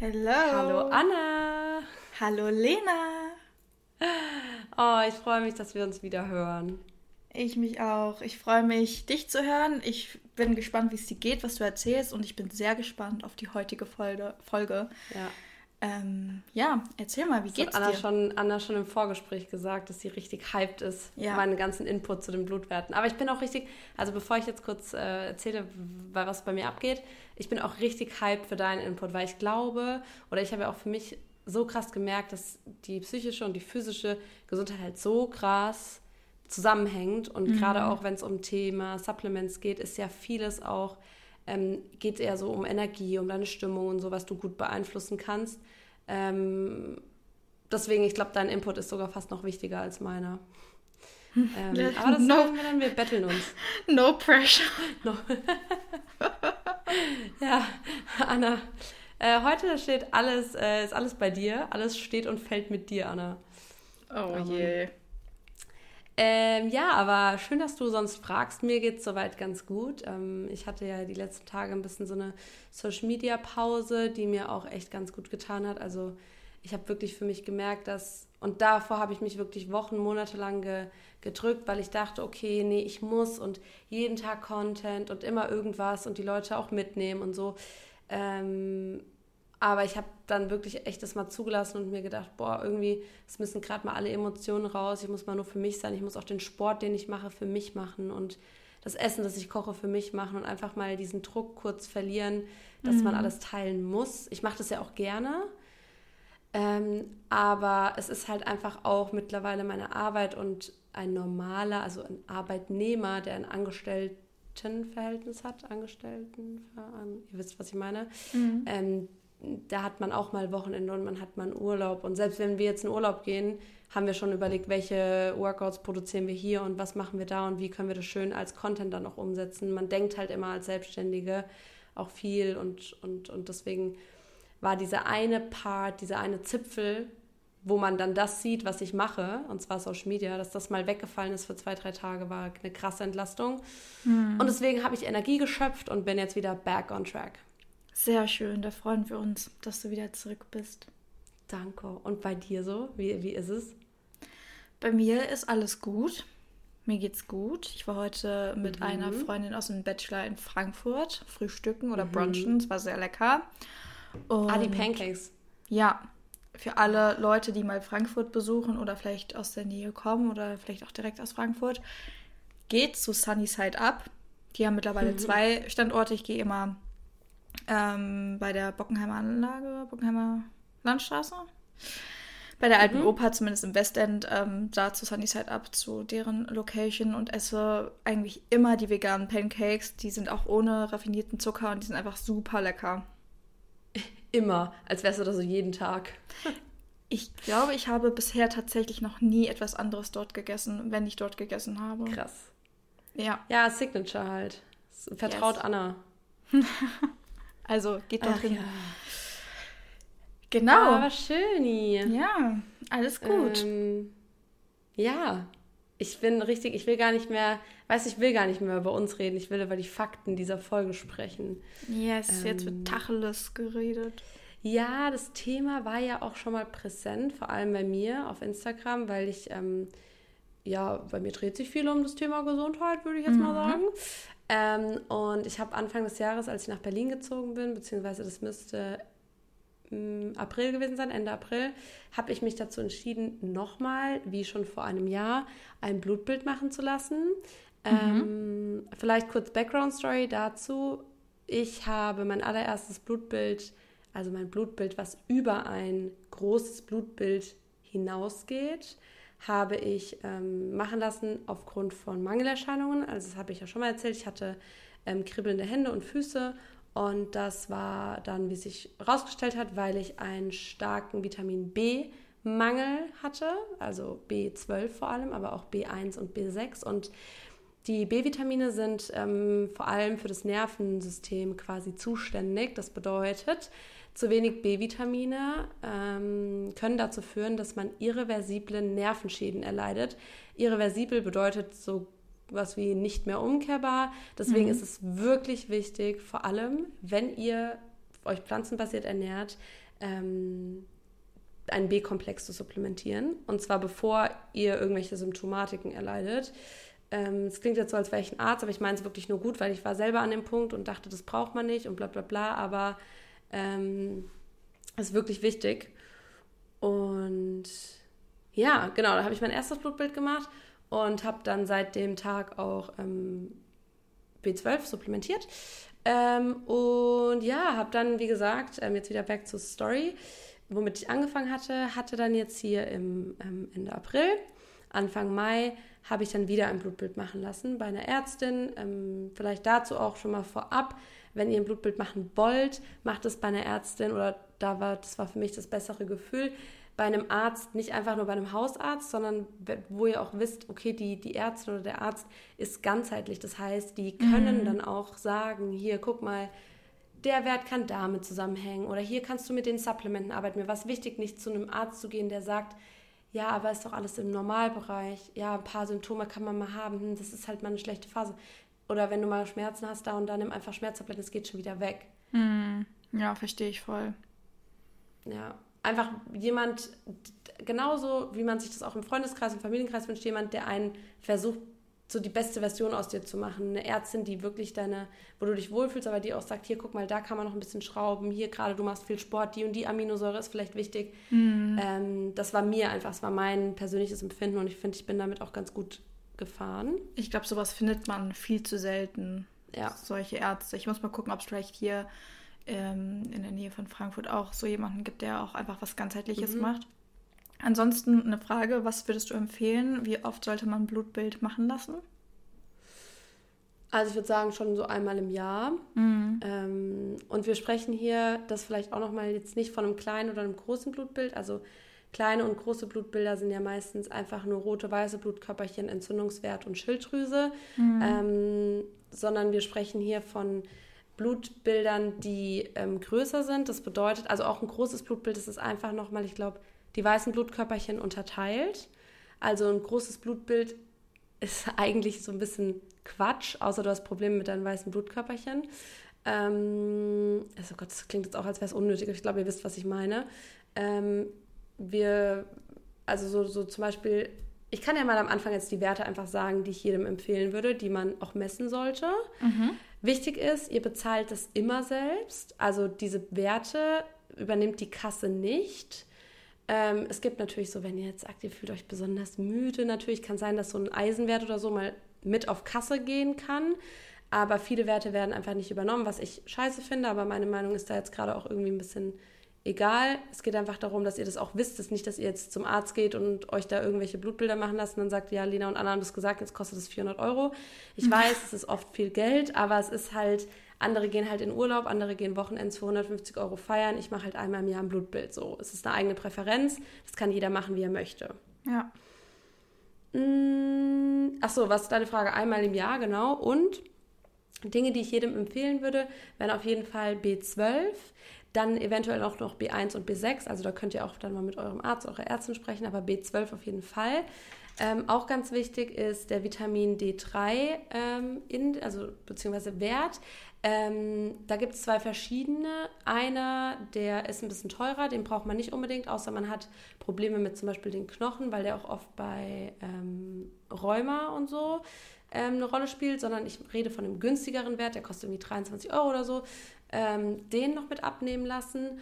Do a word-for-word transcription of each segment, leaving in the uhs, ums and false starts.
Hello. Hallo Anna. Hallo Lena. Oh, ich freue mich, dass wir uns wieder hören. Ich mich auch. Ich freue mich, dich zu hören. Ich bin gespannt, wie es dir geht, was du erzählst, und ich bin sehr gespannt auf die heutige Folge. Folge. Ja. Ähm, ja, erzähl mal, wie das geht's hat Anna dir? Schon, Anna schon im Vorgespräch gesagt, dass sie richtig hyped ist, ja. Meine ganzen Input zu den Blutwerten. Aber ich bin auch richtig, also bevor ich jetzt kurz äh, erzähle, weil was bei mir abgeht, ich bin auch richtig hyped für deinen Input, weil ich glaube, oder ich habe ja auch für mich so krass gemerkt, dass die psychische und die physische Gesundheit halt so krass zusammenhängt. Und mhm. gerade auch, wenn es um Thema Supplements geht, ist ja vieles auch, ähm, geht eher so um Energie, um deine Stimmung und so, was du gut beeinflussen kannst. Ähm, deswegen, ich glaube, dein Input ist sogar fast noch wichtiger als meiner. Ähm, aber das no. sagen wir dann, wir betteln uns. No pressure. No. Ja, Anna, äh, heute steht alles, äh, ist alles bei dir. Alles steht und fällt mit dir, Anna. Oh aber, je. Ähm, ja, aber schön, dass du sonst fragst. Mir geht's soweit ganz gut. Ähm, ich hatte ja die letzten Tage ein bisschen so eine Social-Media-Pause, die mir auch echt ganz gut getan hat. Also ich habe wirklich für mich gemerkt, dass... Und davor habe ich mich wirklich Wochen, Monate lang ge, gedrückt, weil ich dachte, okay, nee, ich muss und jeden Tag Content und immer irgendwas und die Leute auch mitnehmen und so. Ähm, aber ich habe dann wirklich echt das mal zugelassen und mir gedacht, boah, irgendwie, es müssen gerade mal alle Emotionen raus, ich muss mal nur für mich sein, ich muss auch den Sport, den ich mache, für mich machen und das Essen, das ich koche, für mich machen und einfach mal diesen Druck kurz verlieren, dass mhm. man alles teilen muss. Ich mache das ja auch gerne. Ähm, aber es ist halt einfach auch mittlerweile meine Arbeit und ein normaler, also ein Arbeitnehmer, der ein Angestelltenverhältnis hat, Angestellten, ihr wisst, was ich meine, mhm. ähm, da hat man auch mal Wochenende und man hat mal einen Urlaub. Und selbst wenn wir jetzt in Urlaub gehen, haben wir schon überlegt, welche Workouts produzieren wir hier und was machen wir da und wie können wir das schön als Content dann auch umsetzen. Man denkt halt immer als Selbstständige auch viel und, und, und deswegen... war dieser eine Part, dieser eine Zipfel, wo man dann das sieht, was ich mache, und zwar Social Media, dass das mal weggefallen ist für zwei, drei Tage, war eine krasse Entlastung. Mhm. Und deswegen habe ich Energie geschöpft und bin jetzt wieder back on track. Sehr schön, da freuen wir uns, dass du wieder zurück bist. Danke. Und bei dir so? Wie, wie ist es? Bei mir ist alles gut. Mir geht's gut. Ich war heute mit mhm. einer Freundin aus dem Bachelor in Frankfurt frühstücken oder mhm. brunchen. Es war sehr lecker. Und ah, die Pancakes. Ja, für alle Leute, die mal Frankfurt besuchen oder vielleicht aus der Nähe kommen oder vielleicht auch direkt aus Frankfurt, geht zu Sunny Side Up. Die haben mittlerweile mhm. zwei Standorte. Ich gehe immer ähm, bei der Bockenheimer Anlage, Bockenheimer Landstraße, bei der alten mhm. Oper, zumindest im Westend, ähm, da zu Sunny Side Up, zu deren Location, und esse eigentlich immer die veganen Pancakes. Die sind auch ohne raffinierten Zucker und die sind einfach super lecker. Immer, als wärst du da so jeden Tag. Ich glaube, ich habe bisher tatsächlich noch nie etwas anderes dort gegessen, wenn ich dort gegessen habe. Krass. Ja. Ja, Signature halt. Vertraut yes. Anna. Also, geht dort hin. Ja. Genau. Aber schön. Ja, alles gut. Ähm, ja, ich bin richtig, ich will gar nicht mehr, weiß ich will gar nicht mehr über uns reden, ich will über die Fakten dieser Folge sprechen. Yes, ähm, jetzt wird Tacheles geredet. Ja, das Thema war ja auch schon mal präsent, vor allem bei mir auf Instagram, weil ich, ähm, ja, bei mir dreht sich viel um das Thema Gesundheit, würde ich jetzt mhm. mal sagen. Ähm, und ich habe Anfang des Jahres, als ich nach Berlin gezogen bin, beziehungsweise das müsste April gewesen sein, Ende April, habe ich mich dazu entschieden, nochmal, wie schon vor einem Jahr, ein Blutbild machen zu lassen. Mhm. Ähm, vielleicht kurz Background-Story dazu. Ich habe mein allererstes Blutbild, also mein Blutbild, was über ein großes Blutbild hinausgeht, habe ich ähm, machen lassen aufgrund von Mangelerscheinungen. Also das habe ich ja schon mal erzählt. Ich hatte ähm, kribbelnde Hände und Füße. Und das war dann, wie es sich herausgestellt hat, weil ich einen starken Vitamin-B-Mangel hatte, also B zwölf vor allem, aber auch B eins und B sechs. Und die B-Vitamine sind ähm, vor allem für das Nervensystem quasi zuständig. Das bedeutet, zu wenig B-Vitamine ähm, können dazu führen, dass man irreversible Nervenschäden erleidet. Irreversibel bedeutet so was wie nicht mehr umkehrbar. Deswegen mhm. ist es wirklich wichtig, vor allem, wenn ihr euch pflanzenbasiert ernährt, ähm, einen B-Komplex zu supplementieren. Und zwar bevor ihr irgendwelche Symptomatiken erleidet. Es klingt jetzt so, als wäre ich ein Arzt, aber ich meine es wirklich nur gut, weil ich war selber an dem Punkt und dachte, das braucht man nicht und bla bla bla, aber ähm, das ist wirklich wichtig. Und ja, genau, da habe ich mein erstes Blutbild gemacht und habe dann seit dem Tag auch ähm, B zwölf supplementiert. Ähm, und ja, habe dann, wie gesagt, ähm, jetzt wieder back to story, womit ich angefangen hatte, hatte dann jetzt hier im ähm, Ende April, Anfang Mai, habe ich dann wieder ein Blutbild machen lassen bei einer Ärztin. Ähm, vielleicht dazu auch schon mal vorab, wenn ihr ein Blutbild machen wollt, macht es bei einer Ärztin, oder da war, das war für mich das bessere Gefühl, bei einem Arzt, nicht einfach nur bei einem Hausarzt, sondern wo ihr auch wisst, okay, die, die Ärztin oder der Arzt ist ganzheitlich. Das heißt, die können mhm. dann auch sagen, hier, guck mal, der Wert kann damit zusammenhängen oder hier kannst du mit den Supplementen arbeiten. Mir war es wichtig, nicht zu einem Arzt zu gehen, der sagt, ja, aber ist doch alles im Normalbereich. Ja, ein paar Symptome kann man mal haben. Hm, das ist halt mal eine schlechte Phase. Oder wenn du mal Schmerzen hast, da und da, nimm einfach Schmerztabletten, es geht schon wieder weg. Hm. Ja, verstehe ich voll. Ja, einfach jemand, genauso wie man sich das auch im Freundeskreis, im Familienkreis wünscht, jemand, der einen versucht, so die beste Version aus dir zu machen. Eine Ärztin, die wirklich deine, wo du dich wohlfühlst, aber die auch sagt, hier, guck mal, da kann man noch ein bisschen schrauben, hier gerade, du machst viel Sport, die und die Aminosäure ist vielleicht wichtig. Mhm. Ähm, das war mir einfach, das war mein persönliches Empfinden und ich finde, ich bin damit auch ganz gut gefahren. Ich glaube, sowas findet man viel zu selten, ja. Solche Ärzte. Ich muss mal gucken, ob es vielleicht hier ähm, in der Nähe von Frankfurt auch so jemanden gibt, der auch einfach was Ganzheitliches mhm. macht. Ansonsten eine Frage, was würdest du empfehlen? Wie oft sollte man ein Blutbild machen lassen? Also ich würde sagen, schon so einmal im Jahr. Mhm. Ähm, und wir sprechen hier, das vielleicht auch nochmal, jetzt nicht von einem kleinen oder einem großen Blutbild. Also kleine und große Blutbilder sind ja meistens einfach nur rote, weiße Blutkörperchen, Entzündungswert und Schilddrüse. Mhm. Ähm, sondern wir sprechen hier von Blutbildern, die ähm, größer sind. Das bedeutet, also auch ein großes Blutbild, das ist einfach nochmal, ich glaube, die weißen Blutkörperchen unterteilt. Also ein großes Blutbild ist eigentlich so ein bisschen Quatsch, außer du hast Probleme mit deinen weißen Blutkörperchen. Ähm, also Gott, das klingt jetzt auch, als wäre es unnötig. Ich glaube, ihr wisst, was ich meine. Ähm, wir, also so, so zum Beispiel, ich kann ja mal am Anfang jetzt die Werte einfach sagen, die ich jedem empfehlen würde, die man auch messen sollte. Mhm. Wichtig ist, ihr bezahlt das immer selbst. Also diese Werte übernimmt die Kasse nicht. Ähm, es gibt natürlich so, wenn ihr jetzt sagt, ihr fühlt euch besonders müde, natürlich kann sein, dass so ein Eisenwert oder so mal mit auf Kasse gehen kann, aber viele Werte werden einfach nicht übernommen, was ich scheiße finde, aber meine Meinung ist da jetzt gerade auch irgendwie ein bisschen egal. Es geht einfach darum, dass ihr das auch wisst, es ist nicht, dass ihr jetzt zum Arzt geht und euch da irgendwelche Blutbilder machen lasst und dann sagt, ja, Lena und Anna haben das gesagt, jetzt kostet es vierhundert Euro. Ich weiß, es ist oft viel Geld, aber es ist halt, andere gehen halt in Urlaub, andere gehen Wochenends für hundertfünfzig Euro feiern. Ich mache halt einmal im Jahr ein Blutbild. So, es ist eine eigene Präferenz. Das kann jeder machen, wie er möchte. Ja. Mm, ach so, was ist deine Frage? Einmal im Jahr, genau. Und Dinge, die ich jedem empfehlen würde, wären auf jeden Fall B zwölf, dann eventuell auch noch B eins und B sechs. Also da könnt ihr auch dann mal mit eurem Arzt, eurer Ärztin sprechen, aber B zwölf auf jeden Fall. Ähm, auch ganz wichtig ist der Vitamin D drei, ähm, in, also beziehungsweise Wert. Ähm, da gibt es zwei verschiedene. Einer, der ist ein bisschen teurer, den braucht man nicht unbedingt, außer man hat Probleme mit zum Beispiel den Knochen, weil der auch oft bei ähm, Rheuma und so ähm, eine Rolle spielt, sondern ich rede von einem günstigeren Wert, der kostet irgendwie dreiundzwanzig Euro oder so, ähm, den noch mit abnehmen lassen.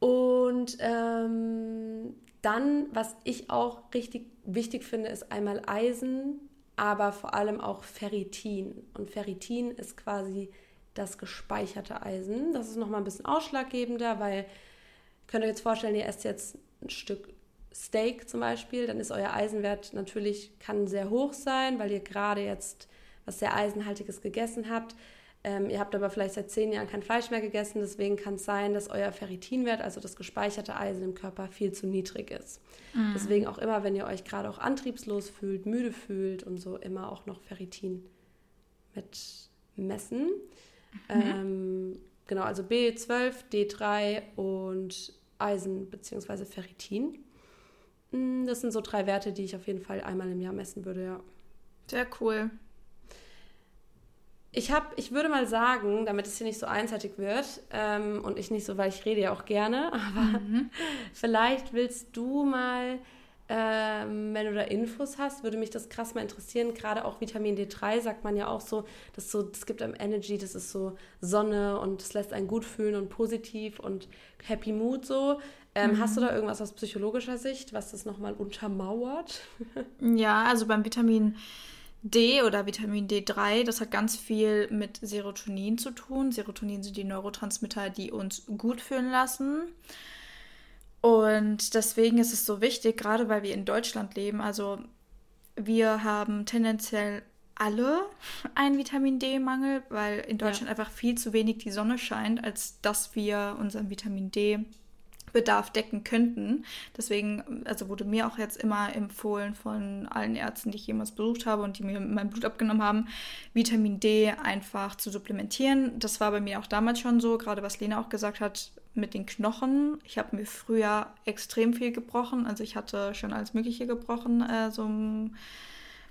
Und ähm, dann, was ich auch richtig wichtig finde, ist einmal Eisen, aber vor allem auch Ferritin. Und Ferritin ist quasi das gespeicherte Eisen. Das ist nochmal ein bisschen ausschlaggebender, weil, könnt ihr euch jetzt vorstellen, ihr esst jetzt ein Stück Steak zum Beispiel, dann ist euer Eisenwert natürlich, kann sehr hoch sein, weil ihr gerade jetzt was sehr Eisenhaltiges gegessen habt. Ähm, ihr habt aber vielleicht seit zehn Jahren kein Fleisch mehr gegessen, deswegen kann es sein, dass euer Ferritinwert, also das gespeicherte Eisen im Körper, viel zu niedrig ist. Mhm. Deswegen auch immer, wenn ihr euch gerade auch antriebslos fühlt, müde fühlt und so, immer auch noch Ferritin mit messen. Mhm. Ähm, genau, also B zwölf, D drei und Eisen bzw. Ferritin. Das sind so drei Werte, die ich auf jeden Fall einmal im Jahr messen würde, ja. Sehr cool. Ich habe, ich würde mal sagen, damit es hier nicht so einseitig wird ähm, und ich nicht so, weil ich rede ja auch gerne, aber mhm. vielleicht willst du mal, ähm, wenn du da Infos hast, würde mich das krass mal interessieren, gerade auch Vitamin D drei sagt man ja auch so, das so, das gibt einem Energy, das ist so Sonne und das lässt einen gut fühlen und positiv und Happy Mood so. Ähm, mhm. Hast du da irgendwas aus psychologischer Sicht, was das nochmal untermauert? Ja, also beim Vitamin D oder Vitamin D drei, das hat ganz viel mit Serotonin zu tun. Serotonin sind die Neurotransmitter, die uns gut fühlen lassen. Und deswegen ist es so wichtig, gerade weil wir in Deutschland leben. Also wir haben tendenziell alle einen Vitamin D-Mangel, weil in Deutschland ja. einfach viel zu wenig die Sonne scheint, als dass wir unseren Vitamin D Bedarf decken könnten. Deswegen, also wurde mir auch jetzt immer empfohlen von allen Ärzten, die ich jemals besucht habe und die mir mein Blut abgenommen haben, Vitamin D einfach zu supplementieren. Das war bei mir auch damals schon so, gerade was Lena auch gesagt hat mit den Knochen. Ich habe mir früher extrem viel gebrochen, also ich hatte schon alles Mögliche gebrochen, äh, so im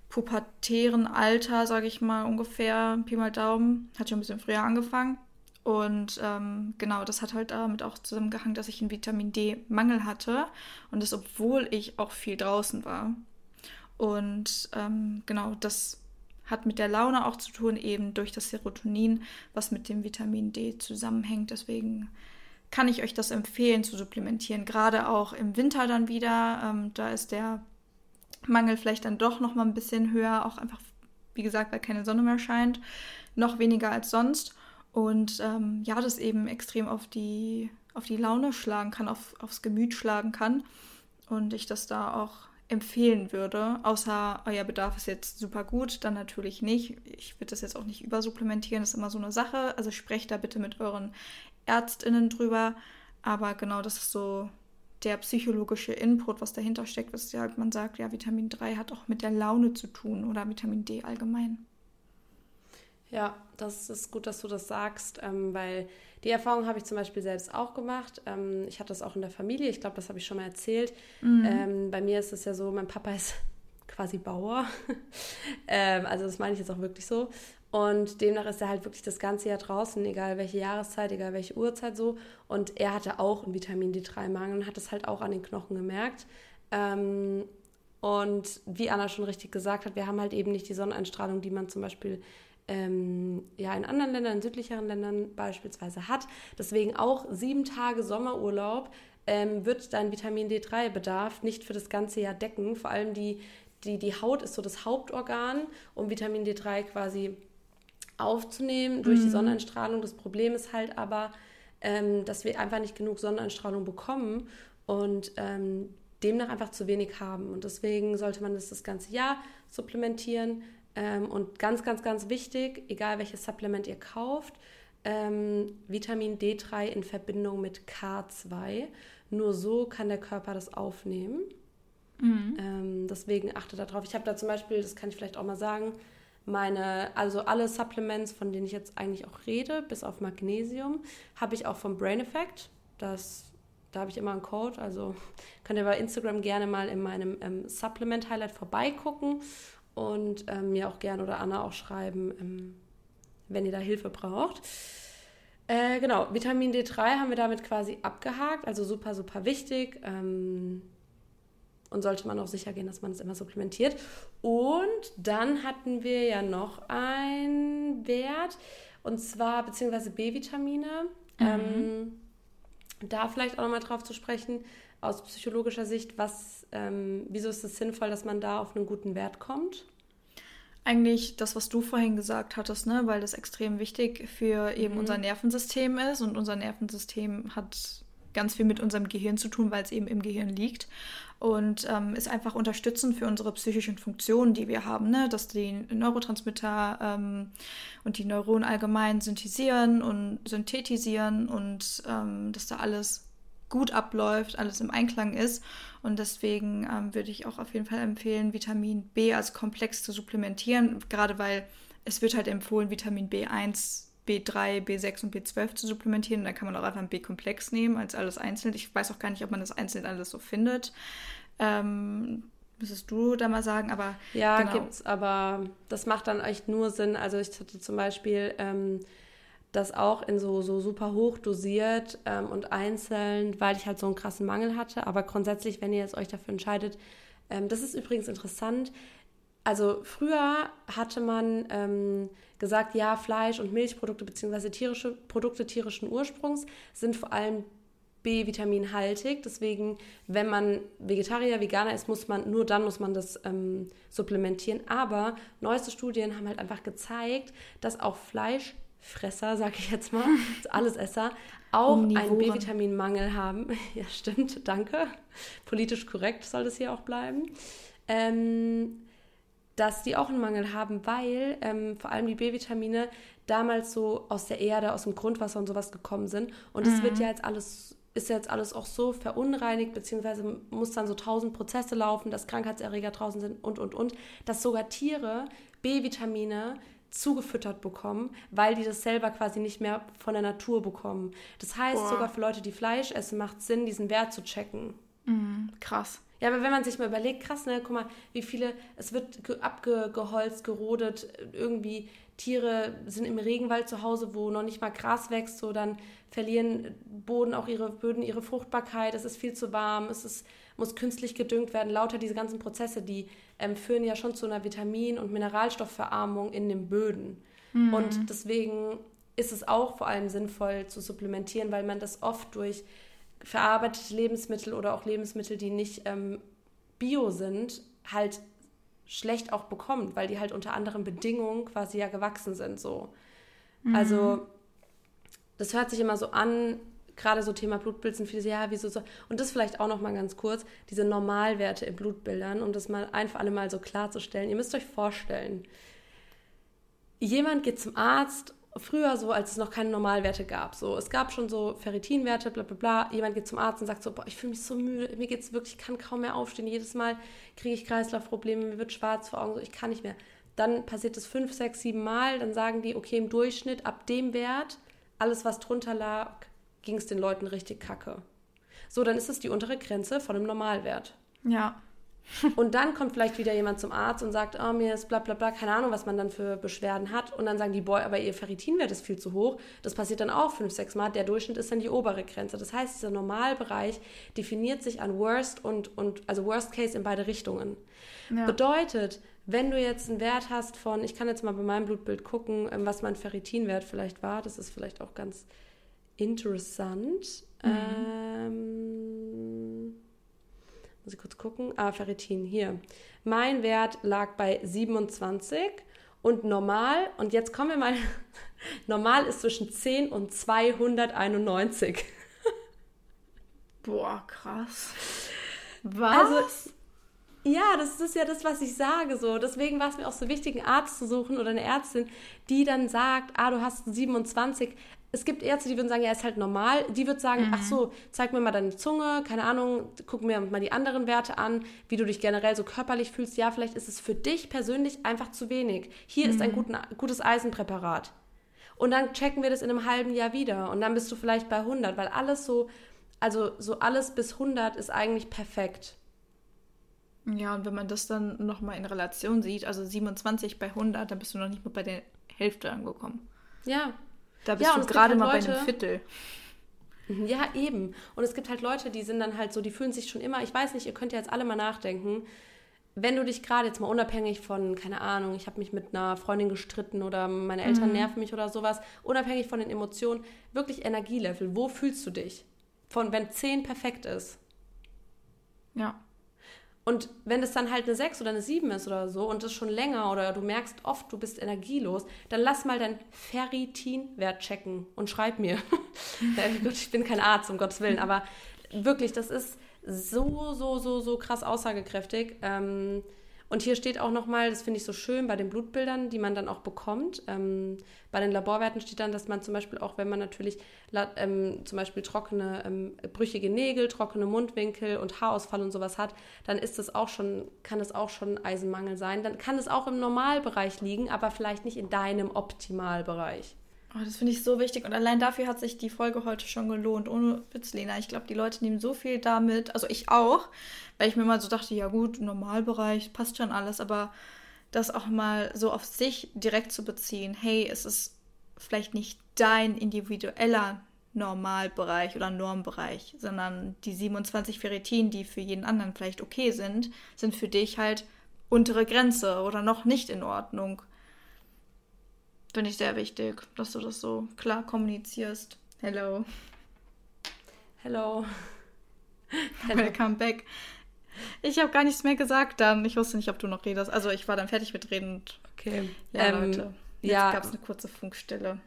pubertären Alter, sage ich mal ungefähr, Pi mal Daumen, hat schon ein bisschen früher angefangen. Und ähm, genau, das hat halt damit auch zusammengehangen, dass ich einen Vitamin-D-Mangel hatte. Und das, obwohl ich auch viel draußen war. Und ähm, genau, das hat mit der Laune auch zu tun, eben durch das Serotonin, was mit dem Vitamin D zusammenhängt. Deswegen kann ich euch das empfehlen, zu supplementieren. Gerade auch im Winter dann wieder. Ähm, da ist der Mangel vielleicht dann doch nochmal ein bisschen höher. Auch einfach, wie gesagt, weil keine Sonne mehr scheint. Noch weniger als sonst. Und ähm, ja, das eben extrem auf die, auf die Laune schlagen kann, auf, aufs Gemüt schlagen kann. Und ich das da auch empfehlen würde. Außer euer Bedarf ist jetzt super gut, dann natürlich nicht. Ich würde das jetzt auch nicht übersupplementieren, das ist immer so eine Sache. Also sprecht da bitte mit euren ÄrztInnen drüber. Aber genau, das ist so der psychologische Input, was dahinter steckt, was ja, man sagt, ja, Vitamin drei hat auch mit der Laune zu tun oder Vitamin D allgemein. Ja, das ist gut, dass du das sagst, ähm, weil die Erfahrung habe ich zum Beispiel selbst auch gemacht. Ähm, ich hatte das auch in der Familie, ich glaube, das habe ich schon mal erzählt. Mhm. Ähm, bei mir ist es ja so, mein Papa ist quasi Bauer, ähm, also das meine ich jetzt auch wirklich so. Und demnach ist er halt wirklich das ganze Jahr draußen, egal welche Jahreszeit, egal welche Uhrzeit so. Und er hatte auch einen Vitamin D drei Mangel und hat das halt auch an den Knochen gemerkt. Ähm, und wie Anna schon richtig gesagt hat, wir haben halt eben nicht die Sonneneinstrahlung, die man zum Beispiel Ähm, ja, in anderen Ländern, in südlicheren Ländern beispielsweise hat. Deswegen auch sieben Tage Sommerurlaub ähm, wird dein Vitamin D drei Bedarf nicht für das ganze Jahr decken. Vor allem die, die, die Haut ist so das Hauptorgan, um Vitamin D drei quasi aufzunehmen durch mhm. die Sonneneinstrahlung. Das Problem ist halt aber, ähm, dass wir einfach nicht genug Sonneneinstrahlung bekommen und ähm, demnach einfach zu wenig haben. Und deswegen sollte man das das ganze Jahr supplementieren. Ähm, und ganz, ganz, ganz wichtig, egal welches Supplement ihr kauft, ähm, Vitamin D drei in Verbindung mit K zwei. Nur so kann der Körper das aufnehmen. Mhm. Ähm, deswegen achtet darauf. Ich habe da zum Beispiel, das kann ich vielleicht auch mal sagen, meine, also alle Supplements, von denen ich jetzt eigentlich auch rede, bis auf Magnesium, habe ich auch vom Brain Effect. Das, da habe ich immer einen Code. Also könnt ihr bei Instagram gerne mal in meinem ähm, Supplement-Highlight vorbeigucken. Und ähm, mir auch gerne oder Anna auch schreiben, ähm, wenn ihr da Hilfe braucht. Äh, genau, Vitamin D drei haben wir damit quasi abgehakt, also super, super wichtig. Ähm, und sollte man auch sicher gehen, dass man es immer supplementiert. Und dann hatten wir ja noch einen Wert, und zwar beziehungsweise B-Vitamine. Mhm. Ähm, da vielleicht auch nochmal drauf zu sprechen, aus psychologischer Sicht, was, ähm, wieso ist es sinnvoll, dass man da auf einen guten Wert kommt? Eigentlich das, was du vorhin gesagt hattest, ne? Weil das extrem wichtig für eben mhm. unser Nervensystem ist. Und unser Nervensystem hat ganz viel mit unserem Gehirn zu tun, weil es eben im Gehirn liegt. Und ähm, ist einfach unterstützend für unsere psychischen Funktionen, die wir haben, ne? Dass die Neurotransmitter ähm, und die Neuronen allgemein synthetisieren und synthetisieren und ähm, dass da alles gut abläuft, alles im Einklang ist. Und deswegen ähm, würde ich auch auf jeden Fall empfehlen, Vitamin B als Komplex zu supplementieren, gerade weil es wird halt empfohlen, Vitamin B eins, B drei, B sechs und B zwölf zu supplementieren. Und da kann man auch einfach einen B-Komplex nehmen als alles einzeln. Ich weiß auch gar nicht, ob man das einzeln alles so findet. Ähm, müsstest du da mal sagen, aber ja, genau. Gibt's, aber das macht dann echt nur Sinn. Also ich hatte zum Beispiel ähm, das auch in so, so super hoch dosiert ähm, und einzeln, weil ich halt so einen krassen Mangel hatte. Aber grundsätzlich, wenn ihr jetzt euch dafür entscheidet, ähm, das ist übrigens interessant. Also früher hatte man ähm, gesagt, ja, Fleisch- und Milchprodukte bzw. tierische Produkte tierischen Ursprungs sind vor allem B-Vitamin-haltig. Deswegen, wenn man Vegetarier, Veganer ist, muss man, nur dann muss man das ähm, supplementieren. Aber neueste Studien haben halt einfach gezeigt, dass auch Fleischfresser, sage ich jetzt mal, Allesesser, auch einen B-Vitamin-Mangel haben. Ja, stimmt, danke. Politisch korrekt soll das hier auch bleiben. Ähm... dass die auch einen Mangel haben, weil ähm, vor allem die B-Vitamine damals so aus der Erde, aus dem Grundwasser und sowas gekommen sind. Und das mhm. wird ja jetzt alles, ist ja jetzt alles auch so verunreinigt, beziehungsweise muss dann so tausend Prozesse laufen, dass Krankheitserreger draußen sind und, und, und, dass sogar Tiere B-Vitamine zugefüttert bekommen, weil die das selber quasi nicht mehr von der Natur bekommen. Das heißt, Boah. sogar für Leute, die Fleisch essen, macht es Sinn, diesen Wert zu checken. Mhm. Krass. Ja, aber wenn man sich mal überlegt, krass, ne, guck mal, wie viele, es wird ge- abgeholzt, gerodet, irgendwie Tiere sind im Regenwald zu Hause, wo noch nicht mal Gras wächst, so dann verlieren Boden auch ihre Böden, ihre Fruchtbarkeit, es ist viel zu warm, es ist, muss künstlich gedüngt werden, lauter diese ganzen Prozesse, die ähm, führen ja schon zu einer Vitamin- und Mineralstoffverarmung in den Böden. Mhm. Und deswegen ist es auch vor allem sinnvoll zu supplementieren, weil man das oft durch verarbeitete Lebensmittel oder auch Lebensmittel, die nicht ähm, bio sind, halt schlecht auch bekommt, weil die halt unter anderen Bedingungen quasi ja gewachsen sind. So. Mhm. Also das hört sich immer so an, gerade so Thema Blutbilzen, viele sagen, ja, wieso so? Und das vielleicht auch nochmal ganz kurz, diese Normalwerte in Blutbildern, um das mal ein für alle Mal so klarzustellen. Ihr müsst euch vorstellen, jemand geht zum Arzt. Früher so, als es noch keine Normalwerte gab. So, es gab schon so Ferritinwerte, bla bla bla. Jemand geht zum Arzt und sagt so, boah, ich fühle mich so müde, mir geht's wirklich, ich kann kaum mehr aufstehen. Jedes Mal kriege ich Kreislaufprobleme, mir wird schwarz vor Augen, so, ich kann nicht mehr. Dann passiert das fünf, sechs, sieben Mal, dann sagen die, okay, im Durchschnitt ab dem Wert, alles was drunter lag, ging es den Leuten richtig kacke. So, dann ist es die untere Grenze von einem Normalwert. Ja. Und dann kommt vielleicht wieder jemand zum Arzt und sagt, oh, mir ist bla bla bla, keine Ahnung, was man dann für Beschwerden hat. Und dann sagen die, boah, aber ihr Ferritinwert ist viel zu hoch. Das passiert dann auch fünf, sechs Mal. Der Durchschnitt ist dann die obere Grenze. Das heißt, dieser Normalbereich definiert sich an Worst und, und also Worst Case in beide Richtungen. Ja. Bedeutet, wenn du jetzt einen Wert hast von, ich kann jetzt mal bei meinem Blutbild gucken, was mein Ferritinwert vielleicht war. Das ist vielleicht auch ganz interessant. Mhm. Ähm... Muss ich kurz gucken. Ah, Ferritin, hier. Mein Wert lag bei siebenundzwanzig und normal, und jetzt kommen wir mal, normal ist zwischen zehn und zweihunderteinundneunzig. Boah, krass. Was? Also, ja, das ist ja das, was ich sage. So. Deswegen war es mir auch so wichtig, einen Arzt zu suchen oder eine Ärztin, die dann sagt, ah, du hast siebenundzwanzig. Es gibt Ärzte, die würden sagen, ja, ist halt normal. Die würden sagen, mhm. ach so, zeig mir mal deine Zunge, keine Ahnung, guck mir mal die anderen Werte an, wie du dich generell so körperlich fühlst. Ja, vielleicht ist es für dich persönlich einfach zu wenig. Hier mhm. ist ein guten, gutes Eisenpräparat. Und dann checken wir das in einem halben Jahr wieder. Und dann bist du vielleicht bei hundert, weil alles so, also so alles bis hundert ist eigentlich perfekt. Ja, und wenn man das dann nochmal in Relation sieht, also siebenundzwanzig bei hundert, dann bist du noch nicht mal bei der Hälfte angekommen. Ja, Da bist ja, du gerade halt mal Leute, bei einem Viertel. Ja, eben. Und es gibt halt Leute, die sind dann halt so, die fühlen sich schon immer, ich weiß nicht, ihr könnt ja jetzt alle mal nachdenken, wenn du dich gerade jetzt mal unabhängig von, keine Ahnung, ich habe mich mit einer Freundin gestritten oder meine Eltern mhm. nerven mich oder sowas, unabhängig von den Emotionen, wirklich Energielevel, wo fühlst du dich? Von, wenn zehn perfekt ist. Ja. Und wenn das dann halt eine sechs oder eine sieben ist oder so und das schon länger oder du merkst oft, du bist energielos, dann lass mal deinen Ferritinwert checken und schreib mir. Ich bin kein Arzt, um Gottes Willen, aber wirklich, das ist so, so, so, so krass aussagekräftig. Und hier steht auch nochmal, das finde ich so schön, bei den Blutbildern, die man dann auch bekommt, bei den Laborwerten steht dann, dass man zum Beispiel auch, wenn man natürlich ähm, zum Beispiel trockene, ähm, brüchige Nägel, trockene Mundwinkel und Haarausfall und sowas hat, dann ist das auch schon, kann das auch schon Eisenmangel sein. Dann kann es auch im Normalbereich liegen, aber vielleicht nicht in deinem Optimalbereich. Oh, das finde ich so wichtig und allein dafür hat sich die Folge heute schon gelohnt. Ohne Witz, Lena. Ich glaube, die Leute nehmen so viel damit, also ich auch, weil ich mir mal so dachte, ja gut, Normalbereich, passt schon alles, aber das auch mal so auf sich direkt zu beziehen, hey, es ist vielleicht nicht dein individueller Normalbereich oder Normbereich, sondern die siebenundzwanzig Ferritin, die für jeden anderen vielleicht okay sind, sind für dich halt untere Grenze oder noch nicht in Ordnung. Finde ich sehr wichtig, dass du das so klar kommunizierst. Hello. Hello. Hello. Welcome back. Ich habe gar nichts mehr gesagt dann. Ich wusste nicht, ob du noch redest. Also ich war dann fertig mit Reden. Okay. Ja, ähm, Leute. Jetzt ja. Gab es eine kurze Funkstille.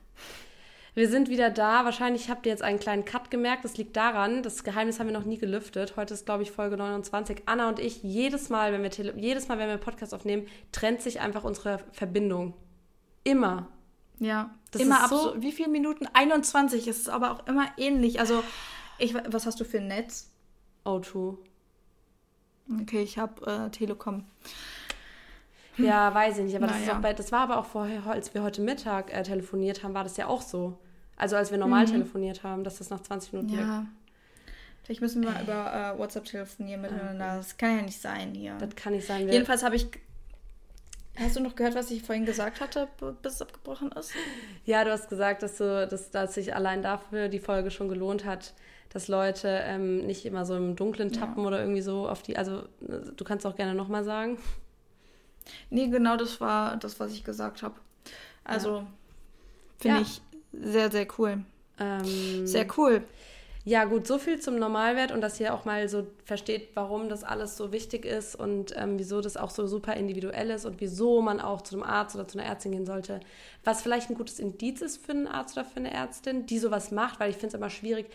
Wir sind wieder da. Wahrscheinlich habt ihr jetzt einen kleinen Cut gemerkt. Das liegt daran, das Geheimnis haben wir noch nie gelüftet. Heute ist, glaube ich, Folge neunundzwanzig. Anna und ich, jedes Mal, wenn wir Tele- jedes Mal, wenn wir einen Podcast aufnehmen, trennt sich einfach unsere Verbindung. Immer. Ja, das immer ab so, wie viele Minuten? einundzwanzig ist es aber auch immer ähnlich. Also, ich, was hast du für ein Netz? O zwei. Okay, ich habe äh, Telekom. Hm. Ja, weiß ich nicht. Aber das, ist ja. auch bei, das war aber auch vorher, als wir heute Mittag äh, telefoniert haben, war das ja auch so. Also, als wir normal mhm. telefoniert haben, dass das nach zwanzig Minuten ja. weg. Vielleicht müssen wir äh. über äh, WhatsApp telefonieren miteinander. Äh. Das kann ja nicht sein hier. Das kann nicht sein. Jedenfalls habe ich... Hast du noch gehört, was ich vorhin gesagt hatte, bis es abgebrochen ist? Ja, du hast gesagt, dass, du, dass, dass sich allein dafür die Folge schon gelohnt hat, dass Leute ähm, nicht immer so im Dunkeln tappen ja. oder irgendwie so auf die... Also du kannst auch gerne nochmal sagen. Nee, genau das war das, was ich gesagt habe. Also ja. finde ja. ich sehr, sehr cool. Ähm, sehr cool. Ja gut, so viel zum Normalwert und dass ihr auch mal so versteht, warum das alles so wichtig ist und ähm, wieso das auch so super individuell ist und wieso man auch zu einem Arzt oder zu einer Ärztin gehen sollte. Was vielleicht ein gutes Indiz ist für einen Arzt oder für eine Ärztin, die sowas macht, weil ich finde es immer schwierig,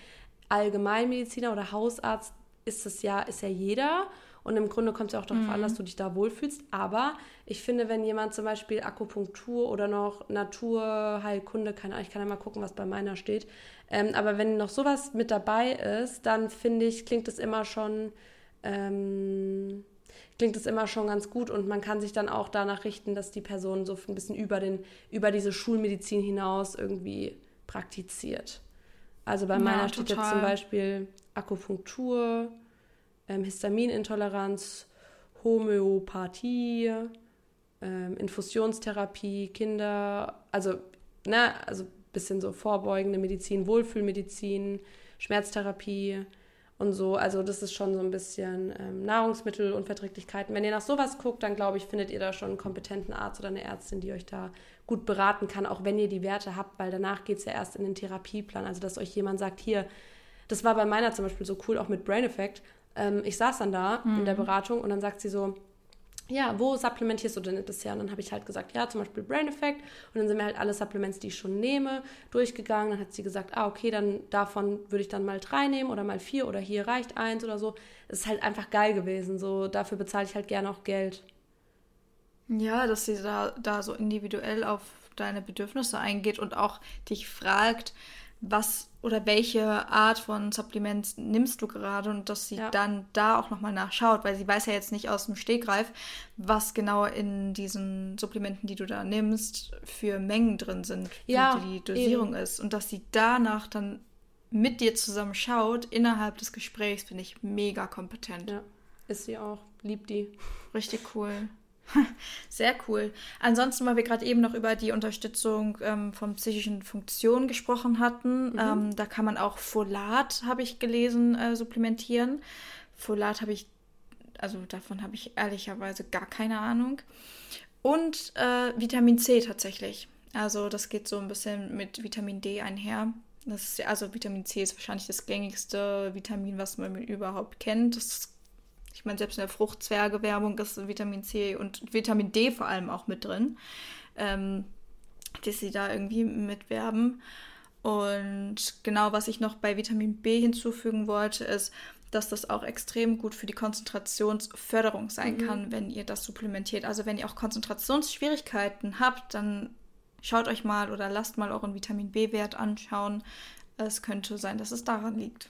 Allgemeinmediziner oder Hausarzt ist das ja, ist ja jeder und im Grunde kommt es ja auch darauf mhm. an, dass du dich da wohlfühlst, aber ich finde, wenn jemand zum Beispiel Akupunktur oder noch Naturheilkunde, keine Ahnung, ich kann ja mal gucken, was bei meiner steht, Ähm, aber wenn noch sowas mit dabei ist, dann finde ich, klingt es immer schon, ähm, klingt es immer schon ganz gut und man kann sich dann auch danach richten, dass die Person so ein bisschen über den, über diese Schulmedizin hinaus irgendwie praktiziert. Also bei meiner ja, steht total. Jetzt zum Beispiel Akupunktur, ähm, Histaminintoleranz, Homöopathie, ähm, Infusionstherapie, Kinder, also ne, also bisschen so vorbeugende Medizin, Wohlfühlmedizin, Schmerztherapie und so. Also das ist schon so ein bisschen ähm, Nahrungsmittelunverträglichkeiten. Wenn ihr nach sowas guckt, dann glaube ich, findet ihr da schon einen kompetenten Arzt oder eine Ärztin, die euch da gut beraten kann, auch wenn ihr die Werte habt, weil danach geht es ja erst in den Therapieplan. Also dass euch jemand sagt, hier, das war bei meiner zum Beispiel so cool, auch mit Brain Effect. Ähm, ich saß dann da mhm. in der Beratung und dann sagt sie so, ja, wo supplementierst du denn bisher? Und dann habe ich halt gesagt, ja, zum Beispiel Brain Effect. Und dann sind mir halt alle Supplements, die ich schon nehme, durchgegangen. Dann hat sie gesagt, ah, okay, dann davon würde ich dann mal drei nehmen oder mal vier oder hier reicht eins oder so. Es ist halt einfach geil gewesen. So, dafür bezahle ich halt gerne auch Geld. Ja, dass sie da, da so individuell auf deine Bedürfnisse eingeht und auch dich fragt, was oder welche Art von Supplements nimmst du gerade und dass sie ja. dann da auch nochmal nachschaut, weil sie weiß ja jetzt nicht aus dem Stegreif, was genau in diesen Supplementen, die du da nimmst, für Mengen drin sind, ja, wie die Dosierung eben. Ist. Und dass sie danach dann mit dir zusammen schaut, innerhalb des Gesprächs, finde ich mega kompetent. Ja, ist sie auch. Liebt die. Richtig cool. Sehr cool. Ansonsten, weil wir gerade eben noch über die Unterstützung ähm, von psychischen Funktionen gesprochen hatten, mhm. ähm, da kann man auch Folat, habe ich gelesen, äh, supplementieren. Folat habe ich, also davon habe ich ehrlicherweise gar keine Ahnung. Und äh, Vitamin C tatsächlich. Also das geht so ein bisschen mit Vitamin D einher. Das ist, also Vitamin C ist wahrscheinlich das gängigste Vitamin, was man überhaupt kennt. Das ist Ich meine, selbst in der Fruchtzwerge-Werbung ist Vitamin C und Vitamin D vor allem auch mit drin, ähm, dass sie da irgendwie mitwerben. Und genau, was ich noch bei Vitamin B hinzufügen wollte, ist, dass das auch extrem gut für die Konzentrationsförderung sein mhm. kann, wenn ihr das supplementiert. Also wenn ihr auch Konzentrationsschwierigkeiten habt, dann schaut euch mal oder lasst mal euren Vitamin B-Wert anschauen. Es könnte sein, dass es daran liegt.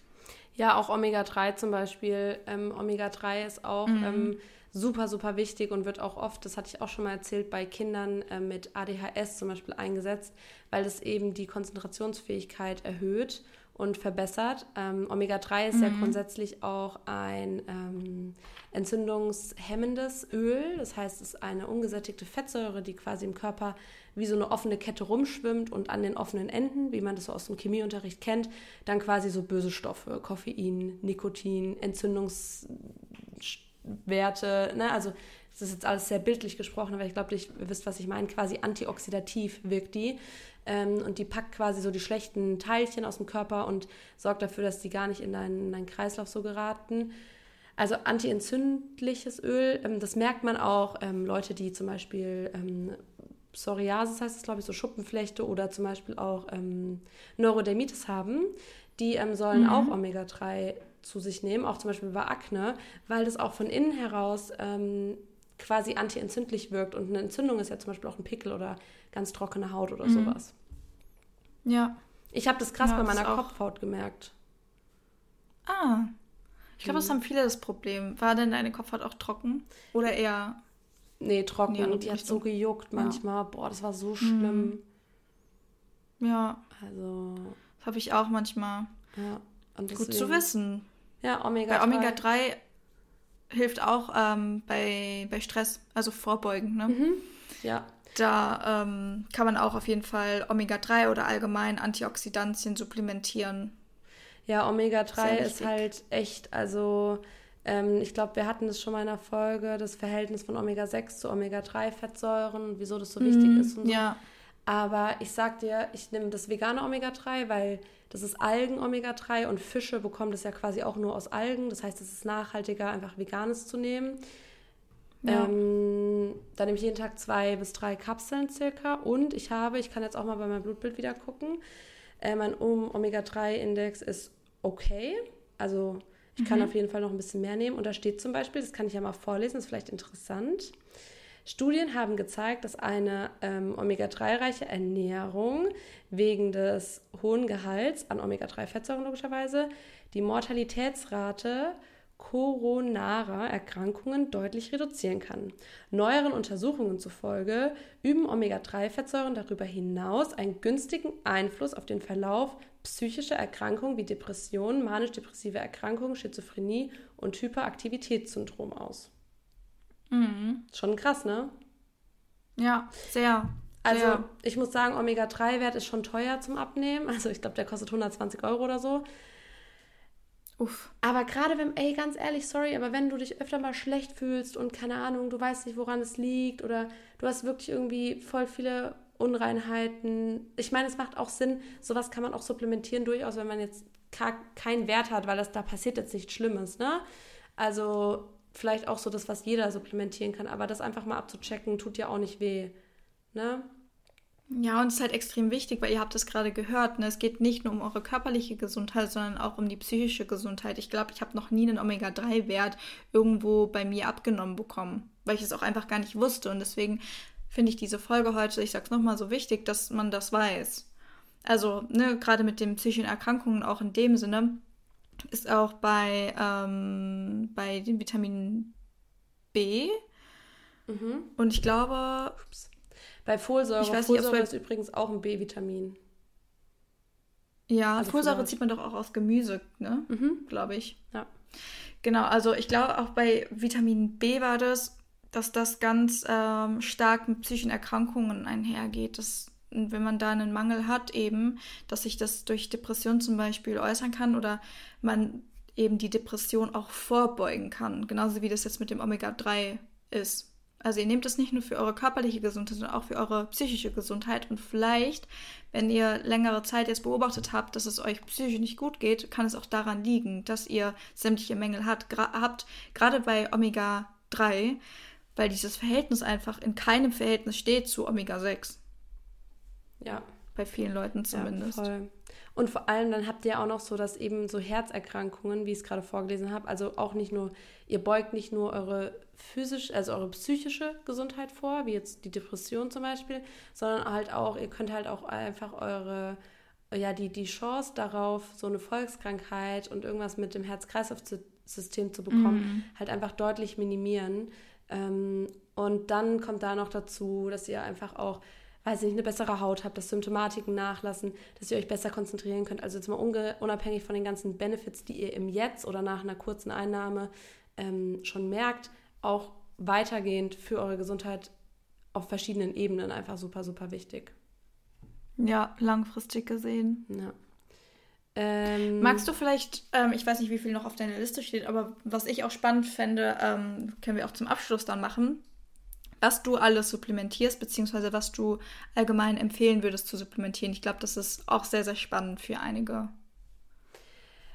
Ja, auch Omega drei zum Beispiel. Ähm, Omega drei ist auch mhm. ähm, super, super wichtig und wird auch oft, das hatte ich auch schon mal erzählt, bei Kindern äh, mit A D H S zum Beispiel eingesetzt, weil es eben die Konzentrationsfähigkeit erhöht und verbessert. Ähm, Omega drei ist mhm. ja grundsätzlich auch ein ähm, entzündungshemmendes Öl. Das heißt, es ist eine ungesättigte Fettsäure, die quasi im Körper wie so eine offene Kette rumschwimmt und an den offenen Enden, wie man das so aus dem Chemieunterricht kennt, dann quasi so böse Stoffe, Koffein, Nikotin, Entzündungswerte, ne? Also das ist jetzt alles sehr bildlich gesprochen, aber ich glaube, ihr wisst, was ich meine, quasi antioxidativ wirkt die. Ähm, und die packt quasi so die schlechten Teilchen aus dem Körper und sorgt dafür, dass die gar nicht in deinen, in deinen Kreislauf so geraten. Also antientzündliches Öl, ähm, das merkt man auch. Ähm, Leute, die zum Beispiel ähm, Psoriasis heißt es, glaube ich, so Schuppenflechte oder zum Beispiel auch ähm, Neurodermitis haben, die ähm, sollen mhm. auch Omega drei zu sich nehmen, auch zum Beispiel bei Akne, weil das auch von innen heraus ähm, quasi antientzündlich wirkt. Und eine Entzündung ist ja zum Beispiel auch ein Pickel oder ganz trockene Haut oder mhm. sowas. Ja. Ich habe das krass ja, bei meiner Kopfhaut gemerkt. Ah. Ich glaube, mhm. das haben viele das Problem. War denn deine Kopfhaut auch trocken? Oder eher... Nee, trocken. Nee, und die hat so gejuckt manchmal. Ja. Boah, das war so schlimm. Mhm. Ja. Also... Das habe ich auch manchmal. Ja. Und gut zu wissen. Ja, Omega drei. Bei Omega drei... hilft auch ähm, bei, bei Stress, also vorbeugend, ne? Mhm. Ja. Da ähm, kann man auch auf jeden Fall Omega drei oder allgemein Antioxidantien supplementieren. Ja, Omega drei ist halt echt, also ähm, ich glaube, wir hatten das schon mal in der Folge, das Verhältnis von Omega sechs zu Omega drei Fettsäuren, wieso das so mhm, wichtig ist und so. Ja. Aber ich sag dir, ich nehme das vegane Omega drei, weil das ist Algen-Omega drei und Fische bekommen das ja quasi auch nur aus Algen. Das heißt, es ist nachhaltiger, einfach Veganes zu nehmen. Ja. Ähm, da nehme ich jeden Tag zwei bis drei Kapseln circa. Und ich habe, ich kann jetzt auch mal bei meinem Blutbild wieder gucken, äh, mein Omega drei Index ist okay. Also ich mhm. kann auf jeden Fall noch ein bisschen mehr nehmen. Und da steht zum Beispiel, das kann ich ja mal vorlesen, das ist vielleicht interessant, Studien haben gezeigt, dass eine ähm, Omega drei reiche Ernährung wegen des hohen Gehalts an Omega drei Fettsäuren logischerweise die Mortalitätsrate koronarer Erkrankungen deutlich reduzieren kann. Neueren Untersuchungen zufolge üben Omega drei Fettsäuren darüber hinaus einen günstigen Einfluss auf den Verlauf psychischer Erkrankungen wie Depressionen, manisch-depressive Erkrankungen, Schizophrenie und Hyperaktivitätssyndrom aus. Mhm. Schon krass, ne? Ja, sehr. Also sehr. Ich muss sagen, Omega drei Wert ist schon teuer zum Abnehmen. Also ich glaube, der kostet hundertzwanzig Euro oder so. Uff. Aber gerade wenn, ey, ganz ehrlich, sorry, aber wenn du dich öfter mal schlecht fühlst und keine Ahnung, du weißt nicht, woran es liegt oder du hast wirklich irgendwie voll viele Unreinheiten. Ich meine, es macht auch Sinn, sowas kann man auch supplementieren durchaus, wenn man jetzt ka- keinen Wert hat, weil das da passiert jetzt nichts Schlimmes, ne? Also... vielleicht auch so das, was jeder supplementieren kann, aber das einfach mal abzuchecken, tut ja auch nicht weh, ne? Ja, und es ist halt extrem wichtig, weil ihr habt es gerade gehört, ne? Es geht nicht nur um eure körperliche Gesundheit, sondern auch um die psychische Gesundheit. Ich glaube, ich habe noch nie einen Omega drei Wert irgendwo bei mir abgenommen bekommen, weil ich es auch einfach gar nicht wusste und deswegen finde ich diese Folge heute, ich sag's nochmal, so wichtig, dass man das weiß. Also, ne, gerade mit den psychischen Erkrankungen auch in dem Sinne, ist auch bei, ähm, bei den Vitaminen B mhm. und ich glaube... Ups. Bei Folsäure, ich weiß nicht, Folsäure ist übrigens auch ein B-Vitamin. Ja, also Folsäure zieht man doch auch aus Gemüse, ne? Mhm. Glaube ich. Ja. Genau, also ich glaube auch bei Vitamin B war das, dass das ganz ähm, stark mit psychischen Erkrankungen einhergeht, das... wenn man da einen Mangel hat eben, dass sich das durch Depression zum Beispiel äußern kann oder man eben die Depression auch vorbeugen kann, genauso wie das jetzt mit dem Omega drei ist. Also ihr nehmt das nicht nur für eure körperliche Gesundheit, sondern auch für eure psychische Gesundheit und vielleicht, wenn ihr längere Zeit jetzt beobachtet habt, dass es euch psychisch nicht gut geht, kann es auch daran liegen, dass ihr sämtliche Mängel hat, gra- habt, gerade bei Omega drei, weil dieses Verhältnis einfach in keinem Verhältnis steht zu Omega sechs. Ja, bei vielen Leuten zumindest. Ja, voll. Und vor allem, dann habt ihr ja auch noch so, dass eben so Herzerkrankungen, wie ich es gerade vorgelesen habe, also auch nicht nur, ihr beugt nicht nur eure physische, also eure psychische Gesundheit vor, wie jetzt die Depression zum Beispiel, sondern halt auch, ihr könnt halt auch einfach eure ja, die, die Chance darauf, so eine Volkskrankheit und irgendwas mit dem Herz-Kreislauf-System zu bekommen, mhm. halt einfach deutlich minimieren. Ähm, und dann kommt da noch dazu, dass ihr einfach auch, weiß nicht, eine bessere Haut habt, dass Symptomatiken nachlassen, dass ihr euch besser konzentrieren könnt. Also jetzt mal unge- unabhängig von den ganzen Benefits, die ihr im Jetzt oder nach einer kurzen Einnahme ähm, schon merkt, auch weitergehend für eure Gesundheit auf verschiedenen Ebenen einfach super, super wichtig. Ja, langfristig gesehen. Ja. Ähm, Magst du vielleicht, ähm, ich weiß nicht, wie viel noch auf deiner Liste steht, aber was ich auch spannend fände, ähm, können wir auch zum Abschluss dann machen, was du alles supplementierst, beziehungsweise was du allgemein empfehlen würdest zu supplementieren. Ich glaube, das ist auch sehr, sehr spannend für einige.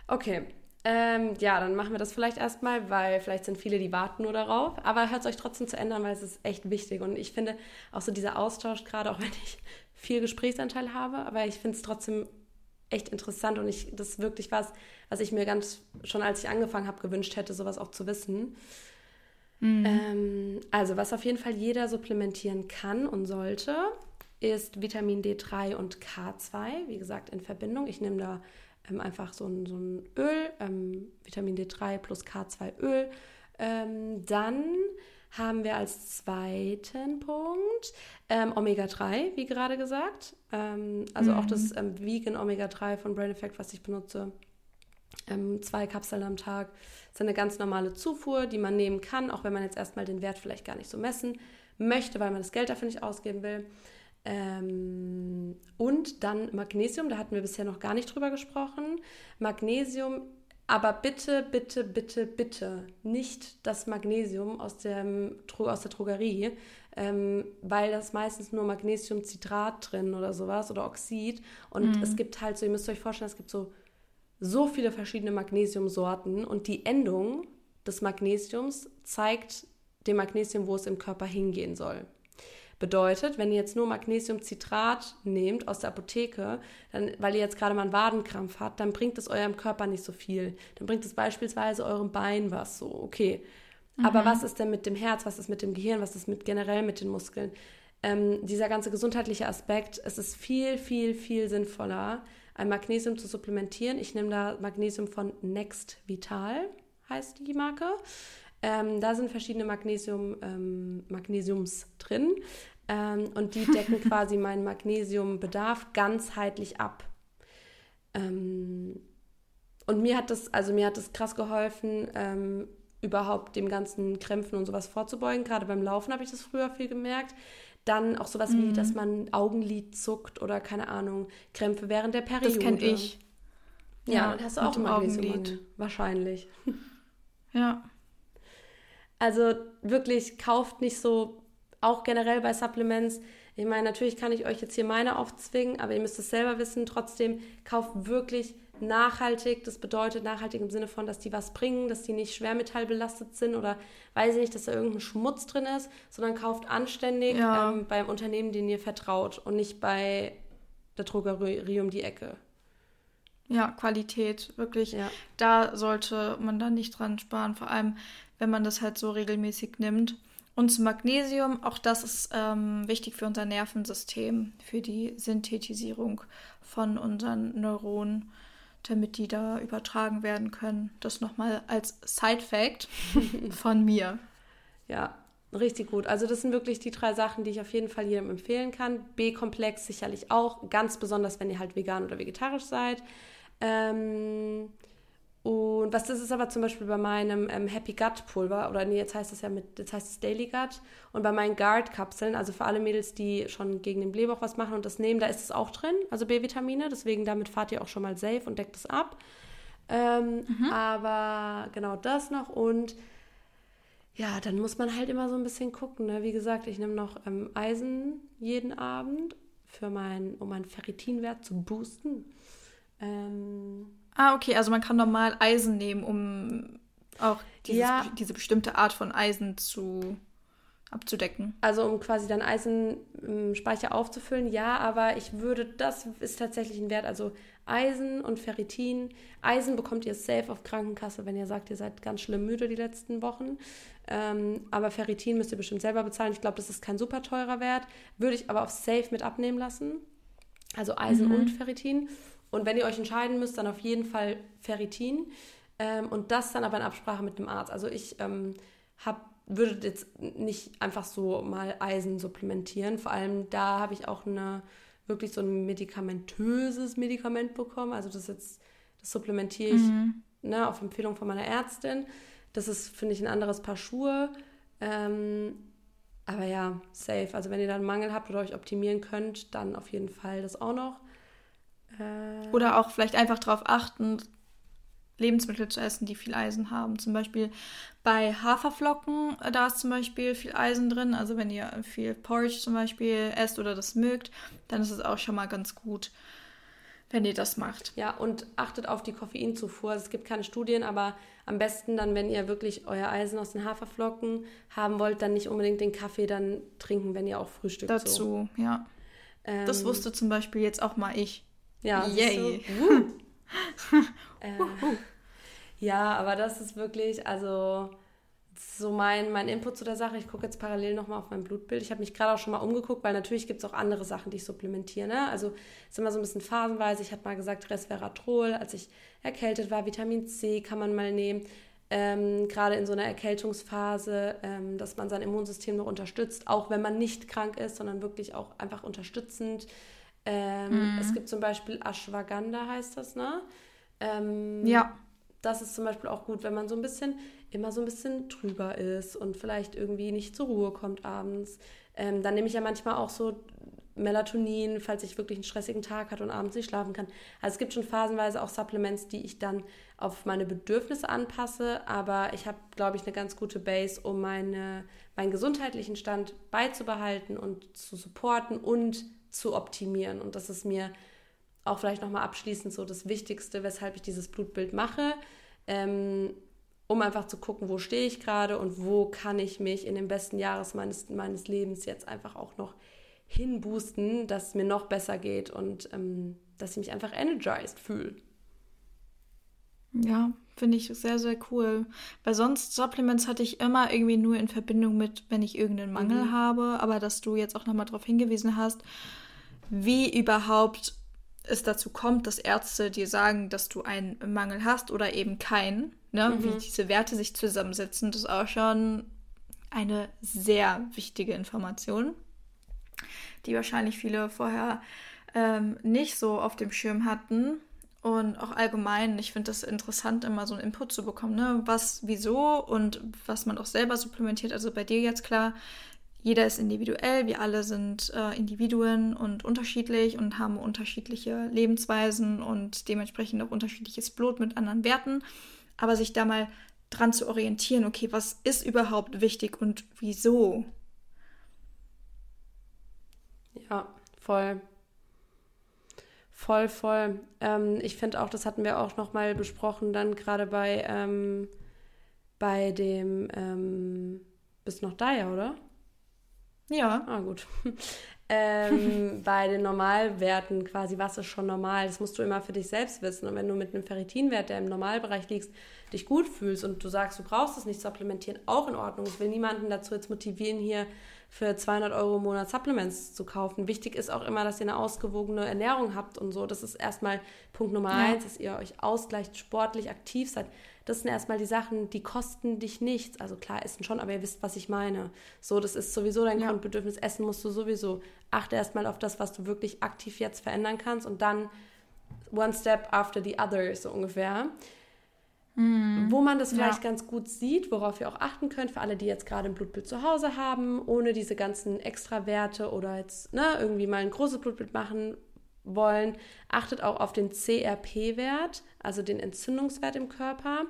Okay, ähm, ja, dann machen wir das vielleicht erstmal, weil vielleicht sind viele, die warten nur darauf. Aber hört es euch trotzdem zu ändern, weil es ist echt wichtig. Und ich finde auch so dieser Austausch, gerade auch wenn ich viel Gesprächsanteil habe, aber ich finde es trotzdem echt interessant und ich, das ist wirklich was, was ich mir ganz schon als ich angefangen habe gewünscht hätte, sowas auch zu wissen. Mhm. Ähm, also was auf jeden Fall jeder supplementieren kann und sollte, ist Vitamin D drei und K zwei, wie gesagt in Verbindung. Ich nehme da ähm, einfach so ein, so ein Öl, ähm, Vitamin D drei plus K zwei Öl. Ähm, dann haben wir als zweiten Punkt ähm, Omega drei, wie gerade gesagt. Ähm, also mhm. auch das ähm, Vegan Omega drei von Brain Effect, was ich benutze. Ähm, zwei Kapseln am Tag. Das ist eine ganz normale Zufuhr, die man nehmen kann, auch wenn man jetzt erstmal den Wert vielleicht gar nicht so messen möchte, weil man das Geld dafür nicht ausgeben will. Ähm, und dann Magnesium, da hatten wir bisher noch gar nicht drüber gesprochen. Magnesium. Aber bitte, bitte, bitte, bitte nicht das Magnesium aus, dem, aus der Drogerie, ähm, weil das meistens nur Magnesiumcitrat drin oder sowas oder Oxid. Und mhm. es gibt halt so, ihr müsst euch vorstellen, es gibt so, so viele verschiedene Magnesiumsorten und die Endung des Magnesiums zeigt dem Magnesium, wo es im Körper hingehen soll. Bedeutet, wenn ihr jetzt nur Magnesiumcitrat nehmt aus der Apotheke, dann, weil ihr jetzt gerade mal einen Wadenkrampf habt, dann bringt es eurem Körper nicht so viel. Dann bringt es beispielsweise eurem Bein was, so, okay. Mhm. Aber was ist denn mit dem Herz, was ist mit dem Gehirn, was ist mit generell mit den Muskeln? Ähm, dieser ganze gesundheitliche Aspekt, es ist viel, viel, viel sinnvoller, ein Magnesium zu supplementieren. Ich nehme da Magnesium von Next Vital, heißt die Marke. Ähm, da sind verschiedene Magnesium, ähm, Magnesiums drin ähm, und die decken quasi meinen Magnesiumbedarf ganzheitlich ab. Ähm, und mir hat das, also mir hat das krass geholfen, ähm, überhaupt dem ganzen Krämpfen und sowas vorzubeugen. Gerade beim Laufen habe ich das früher viel gemerkt. Dann auch sowas mhm. wie, dass man Augenlid zuckt oder keine Ahnung, Krämpfe während der Periode. Das kenne ich. Ja, ja, dann hast du auch ein Magnesiummangel. Wahrscheinlich. Ja. Also wirklich, kauft nicht so, auch generell bei Supplements. Ich meine, natürlich kann ich euch jetzt hier meine aufzwingen, aber ihr müsst es selber wissen. Trotzdem, kauft wirklich nachhaltig. Das bedeutet nachhaltig im Sinne von, dass die was bringen, dass die nicht schwermetallbelastet sind oder weiß ich nicht, dass da irgendein Schmutz drin ist, sondern kauft anständig ja. ähm, beim Unternehmen, dem ihr vertraut und nicht bei der Drogerie um die Ecke. Ja, Qualität, wirklich. Ja. Da sollte man dann nicht dran sparen, vor allem wenn man das halt so regelmäßig nimmt. Und zum Magnesium, auch das ist ähm, wichtig für unser Nervensystem, für die Synthetisierung von unseren Neuronen, damit die da übertragen werden können. Das nochmal als Side-Fact von mir. Ja, richtig gut. Also das sind wirklich die drei Sachen, die ich auf jeden Fall jedem empfehlen kann. B-Komplex sicherlich auch, ganz besonders, wenn ihr halt vegan oder vegetarisch seid. Ähm... Und was das ist aber zum Beispiel bei meinem ähm, Happy Gut Pulver, oder nee, jetzt heißt das ja mit, jetzt heißt es Daily Gut, und bei meinen Guard Kapseln, also für alle Mädels, die schon gegen den Blähbauch was machen und das nehmen, da ist es auch drin, also B-Vitamine, deswegen damit fahrt ihr auch schon mal safe und deckt es ab. Ähm, mhm. Aber genau das noch und ja, dann muss man halt immer so ein bisschen gucken, ne? Wie gesagt, ich nehme noch ähm, Eisen jeden Abend, für mein, um meinen Ferritinwert zu boosten. Ähm... Ah, okay, also man kann normal Eisen nehmen, um auch dieses, ja. diese bestimmte Art von Eisen zu abzudecken. Also um quasi dann Eisenspeicher aufzufüllen, ja, aber ich würde, das ist tatsächlich ein Wert, also Eisen und Ferritin. Eisen bekommt ihr safe auf Krankenkasse, wenn ihr sagt, ihr seid ganz schlimm müde die letzten Wochen. Ähm, aber Ferritin müsst ihr bestimmt selber bezahlen. Ich glaube, das ist kein super teurer Wert. Würde ich aber auf safe mit abnehmen lassen. Also Eisen mhm. und Ferritin. Und wenn ihr euch entscheiden müsst, dann auf jeden Fall Ferritin. Ähm, und das dann aber in Absprache mit dem Arzt. Also ich ähm, hab, würde jetzt nicht einfach so mal Eisen supplementieren. Vor allem da habe ich auch eine, wirklich so ein medikamentöses Medikament bekommen. Also das jetzt, das supplementiere ich mhm. ne, auf Empfehlung von meiner Ärztin. Das ist, finde ich, ein anderes Paar Schuhe. Ähm, aber ja, safe. Also wenn ihr da einen Mangel habt oder euch optimieren könnt, dann auf jeden Fall das auch noch. Äh, oder auch vielleicht einfach darauf achten, Lebensmittel zu essen, die viel Eisen haben. Zum Beispiel bei Haferflocken, da ist zum Beispiel viel Eisen drin. Also wenn ihr viel Porridge zum Beispiel esst oder das mögt, dann ist es auch schon mal ganz gut, wenn ihr das macht. Ja, und achtet auf die Koffeinzufuhr. Also es gibt keine Studien, aber am besten dann, wenn ihr wirklich euer Eisen aus den Haferflocken haben wollt, dann nicht unbedingt den Kaffee dann trinken, wenn ihr auch frühstückt. Dazu, so. Ja. Ähm, das wusste zum Beispiel jetzt auch mal ich. Ja, yay. äh, ja, aber das ist wirklich, also so mein, mein Input zu der Sache. Ich gucke jetzt parallel nochmal auf mein Blutbild. Ich habe mich gerade auch schon mal umgeguckt, weil natürlich gibt es auch andere Sachen, die ich supplementiere. Ne? Also es ist immer so ein bisschen phasenweise. Ich habe mal gesagt Resveratrol, als ich erkältet war. Vitamin C kann man mal nehmen. Ähm, gerade in so einer Erkältungsphase, ähm, dass man sein Immunsystem noch unterstützt, auch wenn man nicht krank ist, sondern wirklich auch einfach unterstützend. Ähm, mm. Es gibt zum Beispiel Ashwagandha, heißt das, ne? Ähm, ja. Das ist zum Beispiel auch gut, wenn man so ein bisschen, immer so ein bisschen trüber ist und vielleicht irgendwie nicht zur Ruhe kommt abends. Ähm, dann nehme ich ja manchmal auch so Melatonin, falls ich wirklich einen stressigen Tag hatte und abends nicht schlafen kann. Also es gibt schon phasenweise auch Supplements, die ich dann auf meine Bedürfnisse anpasse, aber ich habe, glaube ich, eine ganz gute Base, um meine, meinen gesundheitlichen Stand beizubehalten und zu supporten und zu optimieren. Und das ist mir auch vielleicht nochmal abschließend so das Wichtigste, weshalb ich dieses Blutbild mache, ähm, um einfach zu gucken, wo stehe ich gerade und wo kann ich mich in den besten Jahres meines, meines Lebens jetzt einfach auch noch hinboosten, dass es mir noch besser geht und ähm, dass ich mich einfach energized fühle. Ja, finde ich sehr, sehr cool. Weil sonst Supplements hatte ich immer irgendwie nur in Verbindung mit, wenn ich irgendeinen Mangel mhm. habe. Aber dass du jetzt auch nochmal darauf hingewiesen hast, wie überhaupt es dazu kommt, dass Ärzte dir sagen, dass du einen Mangel hast oder eben keinen, ne? Mhm. Wie diese Werte sich zusammensetzen, das ist auch schon eine sehr wichtige Information, die wahrscheinlich viele vorher ähm, nicht so auf dem Schirm hatten. Und auch allgemein, ich finde das interessant, immer so einen Input zu bekommen, ne? Was, wieso und was man auch selber supplementiert. Also bei dir jetzt klar, jeder ist individuell, wir alle sind äh, Individuen und unterschiedlich und haben unterschiedliche Lebensweisen und dementsprechend auch unterschiedliches Blut mit anderen Werten. Aber sich da mal dran zu orientieren, okay, was ist überhaupt wichtig und wieso? Ja, voll. Voll, voll. Ähm, ich finde auch, das hatten wir auch nochmal besprochen, dann gerade bei, ähm, bei dem, ähm, bist du noch da, ja, oder? Ja. Ah, gut. ähm, bei den Normalwerten quasi, was ist schon normal? Das musst du immer für dich selbst wissen. Und wenn du mit einem Ferritinwert, der im Normalbereich liegt, dich gut fühlst und du sagst, du brauchst es nicht supplementieren, auch in Ordnung. Ich will niemanden dazu jetzt motivieren, hier für zweihundert Euro im Monat Supplements zu kaufen. Wichtig ist auch immer, dass ihr eine ausgewogene Ernährung habt und so. Das ist erstmal Punkt Nummer ja. eins, dass ihr euch ausgleicht, sportlich aktiv seid. Das sind erstmal die Sachen, die kosten dich nichts. Also klar, essen schon, aber ihr wisst, was ich meine. So, das ist sowieso dein ja. Grundbedürfnis. Essen musst du sowieso. Achte erstmal auf das, was du wirklich aktiv jetzt verändern kannst und dann one step after the other, so ungefähr. Mhm. Wo man das vielleicht ja. ganz gut sieht, worauf ihr auch achten könnt, für alle, die jetzt gerade ein Blutbild zu Hause haben, ohne diese ganzen Extrawerte oder jetzt ne, irgendwie mal ein großes Blutbild machen wollen, achtet auch auf den C R P-Wert, also den Entzündungswert im Körper,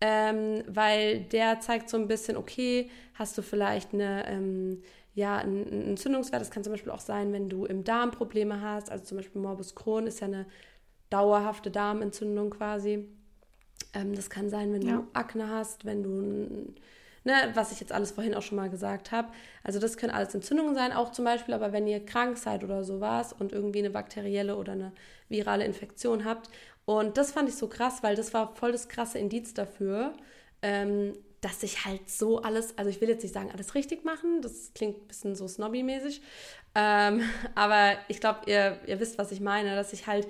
ähm, weil der zeigt so ein bisschen, okay, hast du vielleicht eine, ähm, ja, einen Entzündungswert, das kann zum Beispiel auch sein, wenn du im Darm Probleme hast, also zum Beispiel Morbus Crohn ist ja eine dauerhafte Darmentzündung quasi. Ähm, das kann sein, wenn du ja. Akne hast, wenn du, ne, was ich jetzt alles vorhin auch schon mal gesagt habe. Also das können alles Entzündungen sein, auch zum Beispiel, aber wenn ihr krank seid oder sowas und irgendwie eine bakterielle oder eine virale Infektion habt. Und das fand ich so krass, weil das war voll das krasse Indiz dafür, ähm, dass ich halt so alles, also ich will jetzt nicht sagen, alles richtig machen, das klingt ein bisschen so snobby-mäßig, ähm, aber ich glaube, ihr, ihr wisst, was ich meine, dass ich halt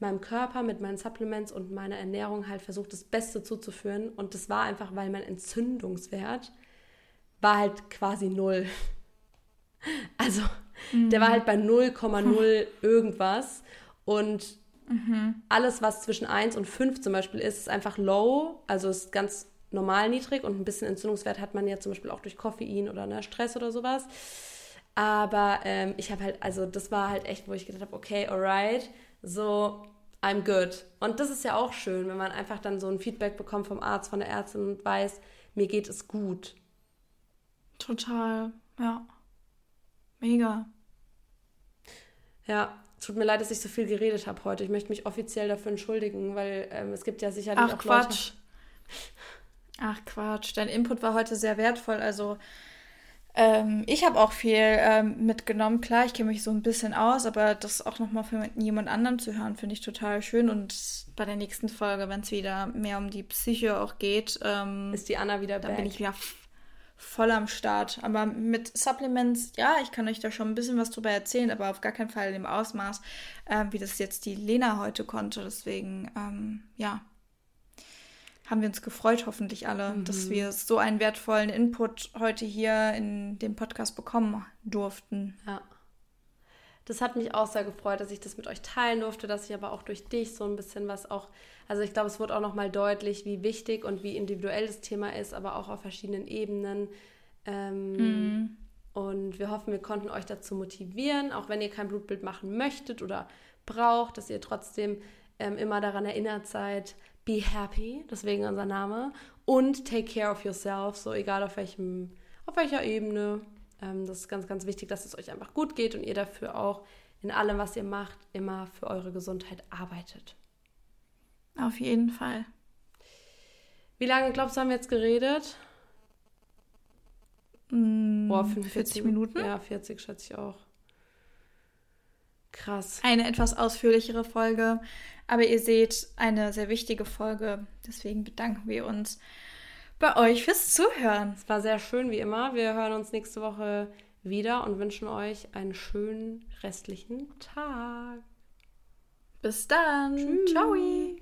meinem Körper mit meinen Supplements und meiner Ernährung halt versucht, das Beste zuzuführen. Und das war einfach, weil mein Entzündungswert war halt quasi null. Also mhm. der war halt bei null Komma null irgendwas. Und mhm. alles, was zwischen eins und fünf zum Beispiel ist, ist einfach low, also ist ganz normal niedrig. Und ein bisschen Entzündungswert hat man ja zum Beispiel auch durch Koffein oder ne, Stress oder sowas. Aber ähm, ich habe halt, also das war halt echt, wo ich gedacht habe, okay, alright, so, I'm good. Und das ist ja auch schön, wenn man einfach dann so ein Feedback bekommt vom Arzt, von der Ärztin und weiß, mir geht es gut. Total, ja. Mega. Ja, tut mir leid, dass ich so viel geredet habe heute. Ich möchte mich offiziell dafür entschuldigen, weil ähm, es gibt ja sicherlich Ach, auch Quatsch. Leute... Ach Quatsch, dein Input war heute sehr wertvoll, also... Ähm, ich habe auch viel ähm, mitgenommen. Klar, ich kenne mich so ein bisschen aus, aber das auch nochmal von jemand anderem zu hören, finde ich total schön. Und bei der nächsten Folge, wenn es wieder mehr um die Psyche auch geht, ähm, ist die Anna wieder back. Dann bin ich wieder f- voll am Start. Aber mit Supplements, ja, ich kann euch da schon ein bisschen was drüber erzählen, aber auf gar keinen Fall in dem Ausmaß, äh, wie das jetzt die Lena heute konnte. Deswegen, ähm, ja, haben wir uns gefreut, hoffentlich alle, mhm. dass wir so einen wertvollen Input heute hier in dem Podcast bekommen durften. Ja, das hat mich auch sehr gefreut, dass ich das mit euch teilen durfte, dass ich aber auch durch dich so ein bisschen was auch, also ich glaube, es wurde auch nochmal deutlich, wie wichtig und wie individuell das Thema ist, aber auch auf verschiedenen Ebenen. Ähm, mhm. Und wir hoffen, wir konnten euch dazu motivieren, auch wenn ihr kein Blutbild machen möchtet oder braucht, dass ihr trotzdem ähm, immer daran erinnert seid, be happy, deswegen unser Name, und take care of yourself, so egal auf welchem, auf welcher Ebene. Ähm, das ist ganz, ganz wichtig, dass es euch einfach gut geht und ihr dafür auch in allem, was ihr macht, immer für eure Gesundheit arbeitet. Auf jeden Fall. Wie lange, glaubst du, haben wir jetzt geredet? Mm, Boah, fünfundvierzig Minuten? Ja, vierzig schätze ich auch. Krass. Eine etwas ausführlichere Folge, aber ihr seht, eine sehr wichtige Folge. Deswegen bedanken wir uns bei euch fürs Zuhören. Es war sehr schön, wie immer. Wir hören uns nächste Woche wieder und wünschen euch einen schönen restlichen Tag. Bis dann. Tschüss. Ciao.